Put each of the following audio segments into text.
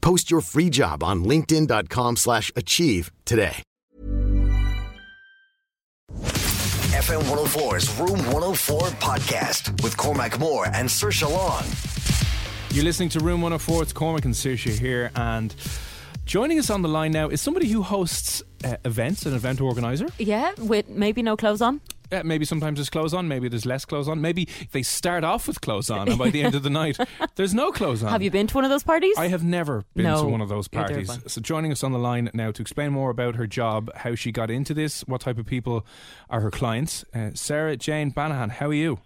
Post your free job on linkedin.com/achieve today. FM 104's Room 104 podcast with Cormac Moore and Saoirse Long. You're listening to Room 104. It's Cormac and Saoirse here, and joining us on the line now is somebody who hosts events, an event organizer. Yeah, with maybe no clothes on. Maybe sometimes there's clothes on, maybe there's less clothes on. Maybe they start off with clothes on and by the end of the night, there's no clothes on. Have you been to one of those parties? I have never been to one of those parties. So joining us on the line now to explain more about her job, how she got into this, what type of people are her clients, Sarah Jane Banahan, how are you?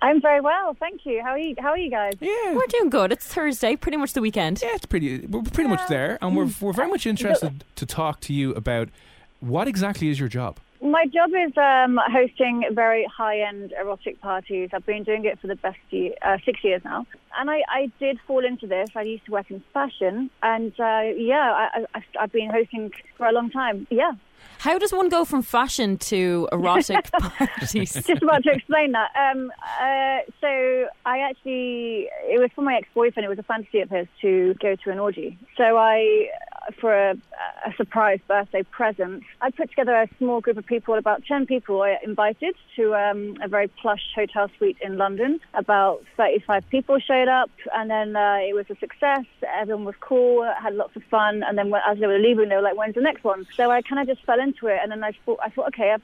I'm very well, thank you. How are you guys? Yeah, we're doing good. It's Thursday, pretty much the weekend. Yeah, it's we're pretty much there, and we're very much interested to talk to you about what exactly is your job. My job is hosting very high-end erotic parties. I've been doing it for the best 6 years now, and I did fall into this. I used to work in fashion, and I've been hosting for a long time. Yeah. How does one go from fashion to erotic parties? Just about to explain that. So it was for my ex-boyfriend. It was a fantasy of his to go to an orgy. So for a surprise birthday present, I put together a small group of people, about 10 people I invited to a very plush hotel suite in London. About 35 people showed up, and then it was a success. Everyone was cool, had lots of fun, and then as they were leaving, they were like, when's the next one? So I kind of just fell into it, and then I thought, okay, I'm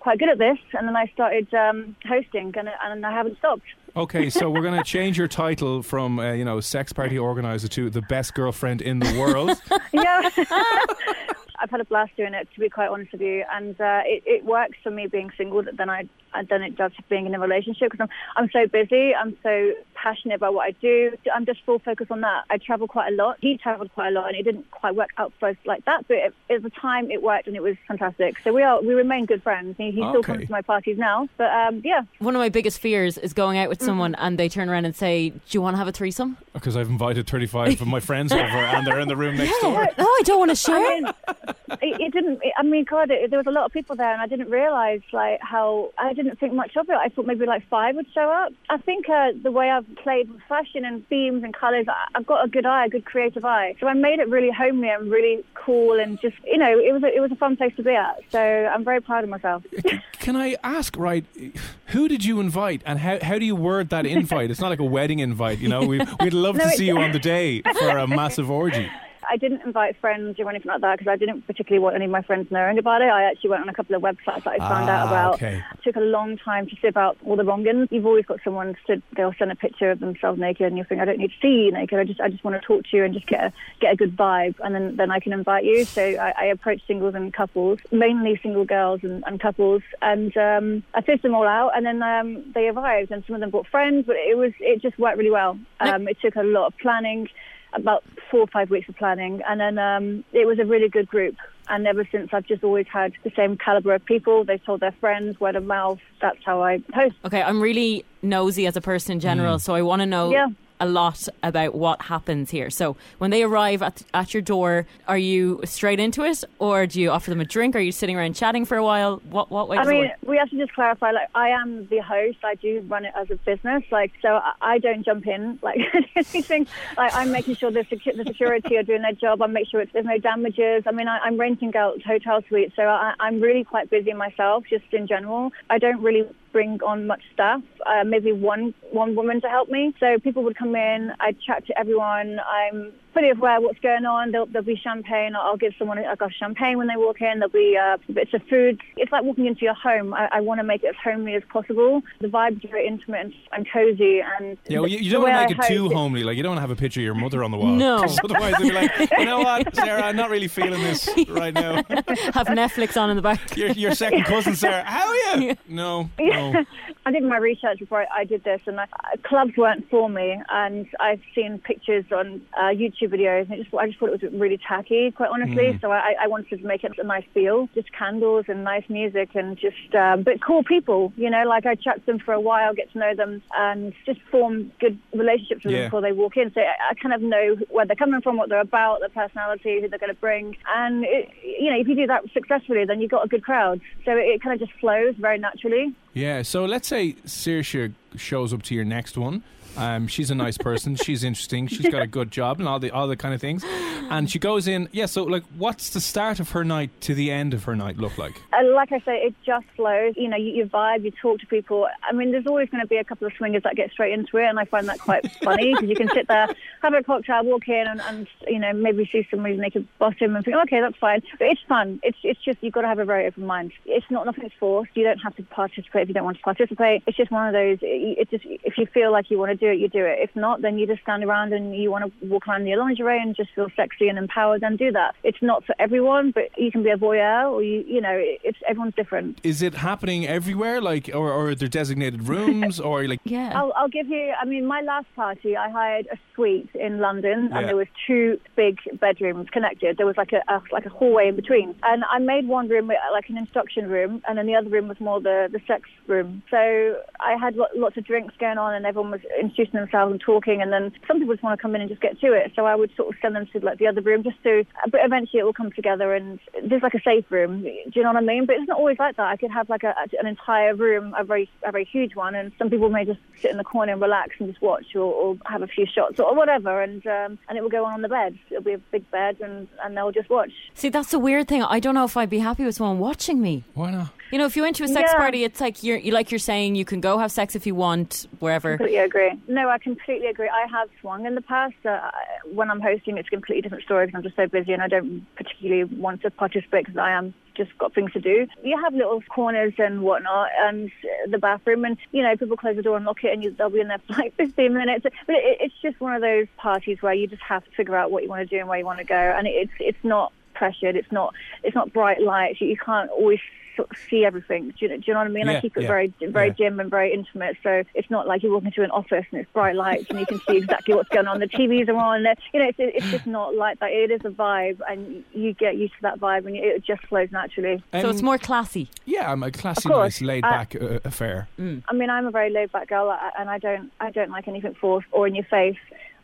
quite good at this, and then I started hosting, and I haven't stopped. Okay, so we're going to change your title from, sex party organizer to the best girlfriend in the world. Yeah. I've had a blast doing it, to be quite honest with you, and it works for me being single than it does being in a relationship, because I'm so busy, I'm so passionate about what I do, I'm just full focus on that. I travel quite a lot, he travelled quite a lot, and it didn't quite work out for us like that, but at the time it worked and it was fantastic. So we remain good friends. He still comes to my parties now, but yeah. One of my biggest fears is going out with someone and they turn around and say, do you want to have a threesome? Because I've invited 35 of my friends over and they're in the room next door. No, I don't want to share. There was a lot of people there, and I didn't realise I didn't think much of it. I thought maybe like five would show up. I think the way I've played with fashion and themes and colours, I've got a good eye, a good creative eye. So I made it really homely and really cool, and just, it was a fun place to be at. So I'm very proud of myself. Can I ask, right, who did you invite, and how do you word that invite? It's not like a wedding invite, We'd love to see you on the day for a massive orgy. I didn't invite friends or anything like that because I didn't particularly want any of my friends knowing about it. I actually went on a couple of websites that I found out about. Okay. It took a long time to sieve out all the wrong-uns. You've always got someone, they'll send a picture of themselves naked and you'll think, I don't need to see you naked. I just want to talk to you and just get a good vibe, and then I can invite you. So I approached singles and couples, mainly single girls and couples, and I fished them all out, and then they arrived, and some of them brought friends, but it just worked really well. It took a lot of planning, about 4 or 5 weeks of planning, and then it was a really good group, and ever since I've just always had the same calibre of people. They told their friends, word of mouth. That's how I host. Okay, I'm really nosy as a person in general, so I want to know a lot about what happens here. So when they arrive at your door, are you straight into it, or do you offer them a drink? Are you sitting around chatting for a while? What way does it work? We have to just clarify, I am the host. I do run it as a business, so I don't jump in, anything. I'm making sure the security are doing their job. I make sure there's no damages. I mean, I'm renting out hotel suites, so I'm really quite busy myself, just in general. I don't really bring on much staff, maybe one woman to help me. So people would come in, I'd chat to everyone. I'm fully aware what's going on. There'll be champagne. I'll give someone a glass of champagne when they walk in. There'll be bits of food. It's like walking into your home. I want to make it as homely as possible. The vibe's very intimate and cozy. And yeah, well, you don't want to make it too homely. Like, you don't want to have a picture of your mother on the wall. No. Otherwise they'll be like, you know what, Sarah, I'm not really feeling this right now. Have Netflix on in the back. Your second cousin, Sarah. How are you? No. I did my research before I did this, and clubs weren't for me. And I've seen pictures on YouTube videos, and I just thought it was really tacky, quite honestly. So I wanted to make it a nice feel, just candles and nice music, and just but cool people, you know. Like, I chat to them for a while, get to know them, and just form good relationships with them before they walk in. So I kind of know where they're coming from, what they're about, their personality, who they're going to bring, and if you do that successfully, then you've got a good crowd. So it kind of just flows very naturally. Yeah. So let's say Saoirse shows up to your next one. She's a nice person. She's interesting. She's got a good job and all the kind of things. And she goes in. Yeah. So, like, what's the start of her night to the end of her night look like? Like I say, it just flows. You know, you vibe. You talk to people. I mean, there's always going to be a couple of swingers that get straight into it, and I find that quite funny, because you can sit there, have a cocktail, walk in, and you know, maybe see somebody naked bottom and think, okay, that's fine. But it's fun. It's just, you've got to have a very open mind. It's not nothing's forced. You don't have to participate if you don't want to participate. It's just one of those. It's just, if you feel like you want to do it, you do it. If not, then you just stand around and you want to walk around in your lingerie and just feel sexy and empowered, then do that. It's not for everyone, but you can be a voyeur, or it's everyone's different. Is it happening everywhere, like, or are there designated rooms, or like? Yeah, I'll give you. I mean, my last party, I hired a suite in London, and there was two big bedrooms connected. There was like a hallway in between, and I made one room like an instruction room, and then the other room was more the sex room. So I had lots of drinks going on, and everyone was introducing themselves and talking, and then some people just want to come in and just get to it, so I would sort of send them to like the other room but eventually it will come together, and there's like a safe room, do you know what I mean? But it's not always like that. I could have like an entire room, a very huge one, and some people may just sit in the corner and relax and just watch or have a few shots or whatever, and it will go on the bed. It'll be a big bed, and they'll just watch. See, that's a weird thing. I don't know if I'd be happy with someone watching me. Why not? You know, if you went to a sex party, it's like you're saying, you can go have sex if you want, wherever. I completely agree. No, I completely agree. I have swung in the past. When I'm hosting, it's a completely different story, because I'm just so busy and I don't particularly want to participate, because I am just got things to do. You have little corners and whatnot, and the bathroom, and you know, people close the door and lock it, and they'll be in there for like 15 minutes. But it's just one of those parties where you just have to figure out what you want to do and where you want to go, and it's not pressured. It's not bright lights. You can't always sort of see everything. Do you know what I mean? I keep it very, very dim and very intimate. So it's not like you walk into an office and it's bright lights and you can see exactly what's going on. The TVs are on. You know, it's just not like that. It is a vibe, and you get used to that vibe, and it just flows naturally. So it's more classy. Yeah, I'm a classy, nice, laid-back affair. I mean, I'm a very laid-back girl, and I don't like anything forced or in your face.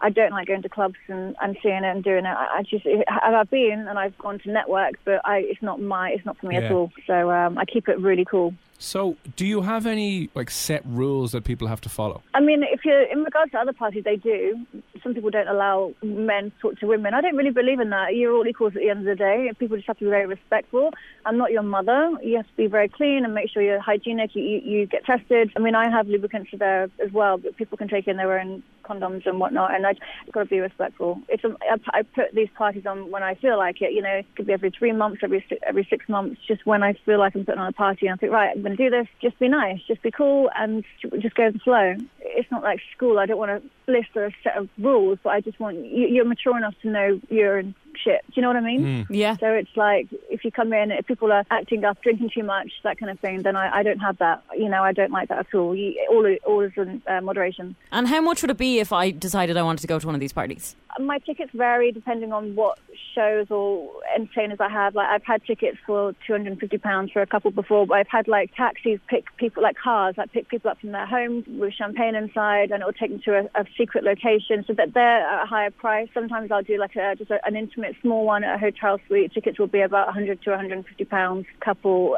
I don't like going to clubs and seeing it and doing it. I've been and I've gone to network, but it's not for me at all. So I keep it really cool. So do you have any like set rules that people have to follow? I mean, if you're in regards to other parties, they do. Some people don't allow men to talk to women. I don't really believe in that. You're all equals at the end of the day. People just have to be very respectful. I'm not your mother. You have to be very clean and make sure you're hygienic. You get tested. I mean, I have lubricants there as well, but people can take in their own condoms and whatnot, and I just got to be respectful. I put these parties on when I feel like it. You know, it could be every 3 months, every 6 months, just when I feel like I'm putting on a party and I think, right, I'm going to do this. Just be nice, just be cool, and just go with the flow. It's not like school. I don't want to list a set of rules, but I just want you're mature enough to know you're in shit. Do you know what I mean? Yeah. So it's like, if you come in, if people are acting up, drinking too much, that kind of thing, then I don't have that. You know, I don't like that at all. All is in moderation. And how much would it be if I decided I wanted to go to one of these parties? My tickets vary depending on what shows or entertainers I have. Like, I've had tickets for £250 for a couple before, but I've had like taxis pick people up from their homes with champagne inside, and it'll take them to a secret location, so that they're at a higher price. Sometimes I'll do like an intimate small one at a hotel suite. Tickets will be about £100 to £150 couple.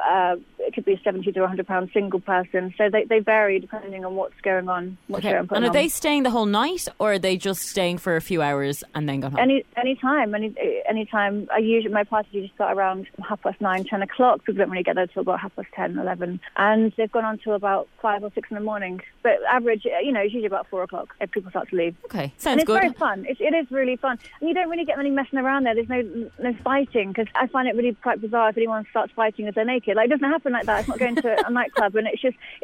it could be a £70 to £100 single person. So they vary depending on what's going on. And are they staying the whole night, or are they just staying for a few hours and then gone home? Any time. I usually, my parties usually start around 9:30, 10 o'clock. People don't really get there till about 10:30, 11, and they've gone on to about 5 or 6 in the morning. But average, it's usually about 4 o'clock if people start to leave. Okay, sounds good. And it's very fun. It is really fun, and you don't really get any messing around there. There's no fighting, because I find it really quite bizarre if anyone starts fighting as they're naked. Like, it doesn't happen like that. It's not going to a nightclub, and it's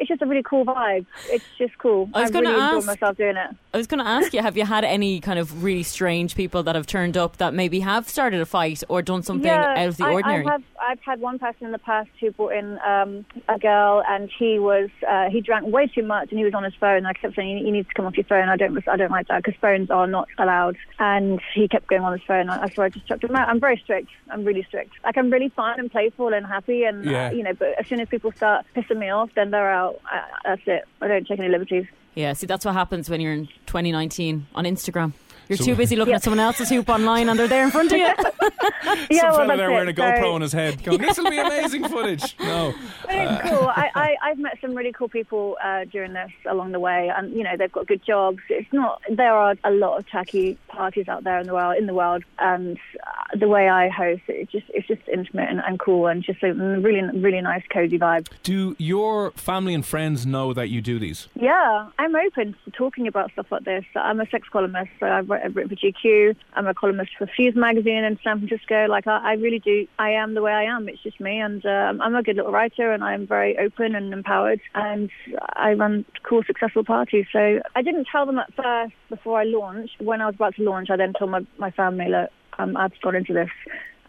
just a really cool vibe. It's just cool. I really enjoyed myself doing it. I was going to ask you, have you had any kind of really strange people that have turned up that maybe have started a fight or done something out of the ordinary? I've had one person in the past who brought in a girl, and he drank way too much, and he was on his phone. I kept saying, you need to come off your phone. I don't like that, because phones are not allowed. And he kept going on his phone. So I just chucked him out. I'm very strict. I'm really strict. Like, I'm really fun and playful and happy, and but as soon as people start pissing me off, then they're out. That's it. I don't take any liberties. Yeah, see, that's what happens when you're in 2019 on Instagram. You're too busy looking at someone else's hoop online, and they're there in front of you. Some fella there wearing a GoPro on his head going, this will be amazing footage. No. It's cool. I've met some really cool people during this along the way, and, they've got good jobs. There are a lot of tacky parties out there in the world, and the way I host, it's just intimate and cool, and just a really, really nice, cozy vibe. Do your family and friends know that you do these? Yeah, I'm open to talking about stuff like this. I'm a sex columnist, so I've written for GQ. I'm a columnist for Fuse magazine in San Francisco. Like, I really do. I am the way I am. It's just me. And I'm a good little writer, and I'm very open and empowered. And I run cool, successful parties. So I didn't tell them at first before I launched. When I was about to launch, I then told my family, look, I've got into this.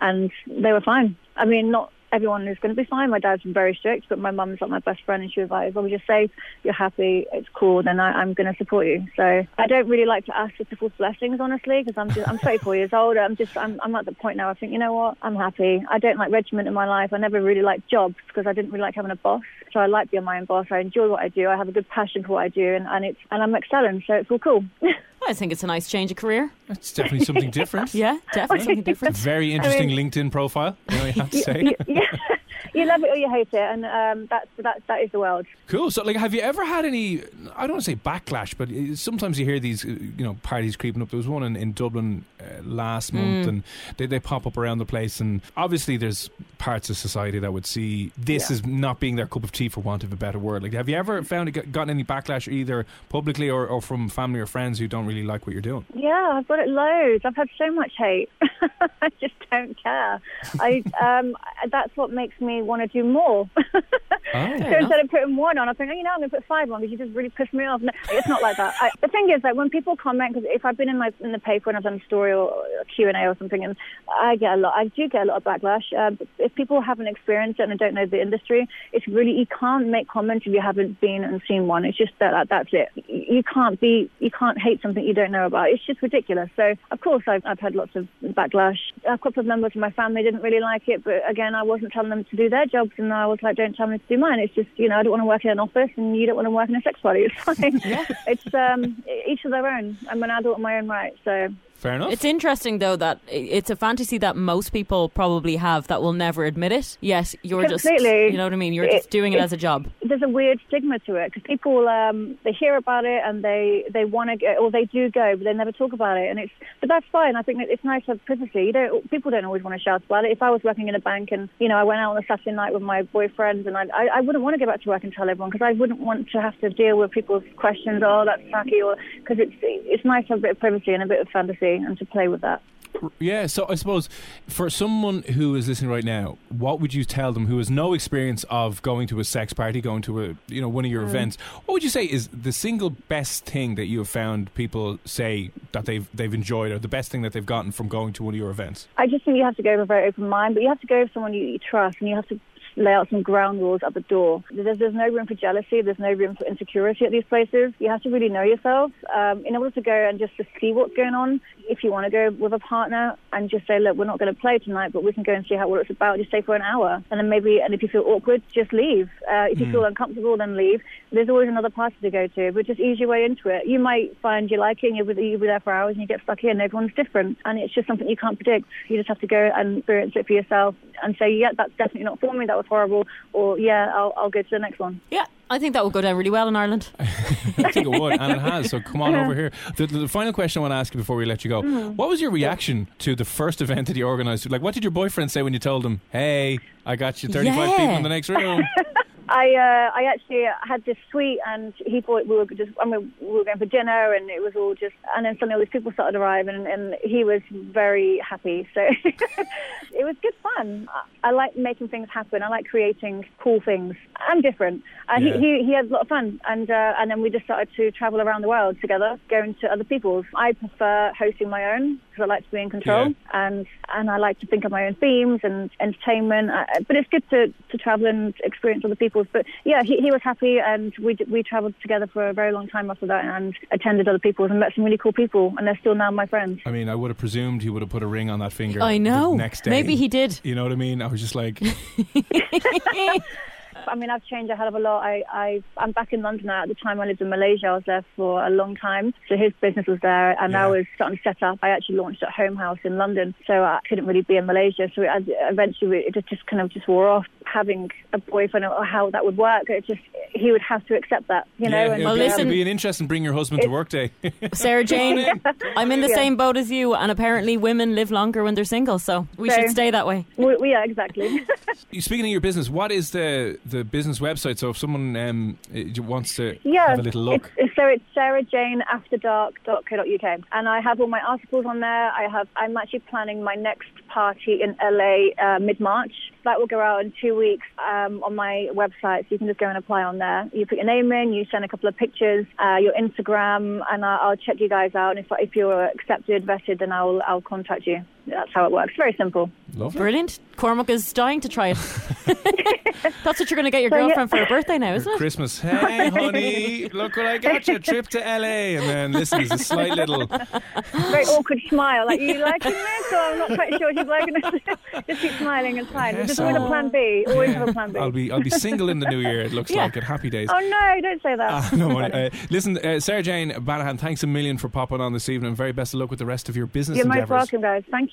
And they were fine. I mean, not everyone is going to be fine. My dad's very strict, but my mum's like my best friend, and she was like, as long as you're safe, you're happy, it's cool, then I'm going to support you. So I don't really like to ask for people's blessings, honestly, because I'm 34 years old. I'm at the point now I think, you know what, I'm happy. I don't like regiment in my life. I never really liked jobs because I didn't really like having a boss. So I like being my own boss. I enjoy what I do. I have a good passion for what I do, and I'm excelling, so it's all cool. I think it's a nice change of career. It's definitely something different. Yeah, definitely something different. Very interesting LinkedIn profile, you have to say. You love it or you hate it, and that is the world. Cool. So, have you ever had any, I don't want to say backlash, but sometimes you hear these, parties creeping up. There was one in Dublin last month, and they pop up around the place, and obviously there's parts of society that would see this as not being their cup of tea, for want of a better word. Have you ever gotten any backlash, either publicly or from family or friends who don't really like what you're doing? Yeah, I've got it loads. I've had so much hate. I just don't care. That's what makes me want to do more. So instead of putting one on, I think, I'm going to put 5 on because you just really pissed me off. No, it's not like that. The thing is, when people comment, because if I've been in the paper and I've done a story or a Q&A or something, and I do get a lot of backlash. If people haven't experienced it and don't know the industry, it's really, you can't make comments if you haven't been and seen one. It's just that that's it. You can't hate something you don't know about. It's just ridiculous. So of course I've had lots of backlash. A couple of members of my family didn't really like it, but again, I wasn't telling them to do their jobs, and I was like, don't tell me to do mine. It's just, I don't want to work in an office, and you don't want to work in a sex party. It's fine. It's each of their own. I'm an adult in my own right, so... Fair enough. It's interesting, though, that it's a fantasy that most people probably have that will never admit it. Yes, you're completely. Just, you know what I mean? You're just doing it as a job. There's a weird stigma to it, because people, they hear about it and they want to go, or they do go, but they never talk about it. But that's fine. I think that it's nice to have privacy. People don't always want to shout about it. If I was working in a bank and, I went out on a Saturday night with my boyfriend, and I wouldn't want to go back to work and tell everyone, because I wouldn't want to have to deal with people's questions, that's tacky, or because it's nice to have a bit of privacy and a bit of fantasy, and to play with that. Yeah, so I suppose for someone who is listening right now, what would you tell them who has no experience of going to a sex party, going to a one of your events? What would you say is the single best thing that you have found people say that they've enjoyed, or the best thing that they've gotten from going to one of your events? I just think you have to go with a very open mind, but you have to go with someone you trust, and you have to lay out some ground rules at the door. There's no room for jealousy. There's no room for insecurity at these places. You have to really know yourself in order to go and just to see what's going on. If you want to go with a partner and just say, look, we're not going to play tonight, but we can go and see what it's about. Just stay for an hour. And then and if you feel awkward, just leave. If you feel uncomfortable, then leave. There's always another party to go to, but just ease your way into it. You might find you like it, and you'll be there for hours, and you get stuck in. Everyone's different, and it's just something you can't predict. You just have to go and experience it for yourself and say, yeah, that's definitely not for me. That was was horrible, or I'll go to the next one. Yeah, I think that will go down really well in Ireland. I think it would, and it has, so come on over here. The final question I want to ask you before we let you go, what was your reaction to the first event that you organised? Like, what did your boyfriend say when you told him, hey, I got you 35 people in the next room? I actually had this suite, and he thought we were going for dinner, and it was all just, and then suddenly all these people started arriving, and he was very happy. So it was good fun. I like making things happen. I like creating cool things. I'm different. And he had a lot of fun, and then we just started to travel around the world together, going to other people's. I prefer hosting my own because I like to be in control, and I like to think of my own themes and entertainment. But it's good to travel and experience other people. But yeah, he was happy, and we travelled together for a very long time after that, and attended other people's and met some really cool people, and they're still now my friends. I mean, I would have presumed he would have put a ring on that finger. I know. The next day. Maybe he did. You know what I mean? I was just like... I mean, I've changed a hell of a lot. I'm back in London now. At the time I lived in Malaysia, I was there for a long time. So his business was there, and I was starting to set up. I actually launched at Home House in London, so I couldn't really be in Malaysia. So eventually it just kind of just wore off. Having a boyfriend or how that would work, he would have to accept that, you know. Yeah, it'd be an interesting bring your husband to work day. Sarah Jane, I'm in the same boat as you, and apparently women live longer when they're single, so we should stay that way. Yeah, exactly. Speaking of your business, what is the business website? So if someone wants to have a little look. It's sarahjaneafterdark.co.uk, and I have all my articles on there. I'm actually planning my next party in LA mid-March. That will go out in 2 weeks on my website, so you can just go and apply on there. You put your name in, you send a couple of pictures, your Instagram, and I'll check you guys out. And if you're accepted, vetted, then I'll contact you. That's how it works. Very simple. Lovely. Brilliant. Cormac is dying to try it. That's what you're going to get your girlfriend for her birthday now, isn't it? Christmas. Hey, honey, look what I got you. A trip to LA. And then, listen, there's a slight little... Very awkward smile. Like, are you liking this? Or I'm not quite sure she's liking this. Just keep smiling. It's fine. Yes, just with a plan B. Always have a plan B. I'll be single in the new year, it looks like, at Happy Days. Oh, no, don't say that. No worry. Listen, Sarah Jane Banahan, thanks a million for popping on this evening. Very best of luck with the rest of your business endeavours. You're most welcome, guys. Thank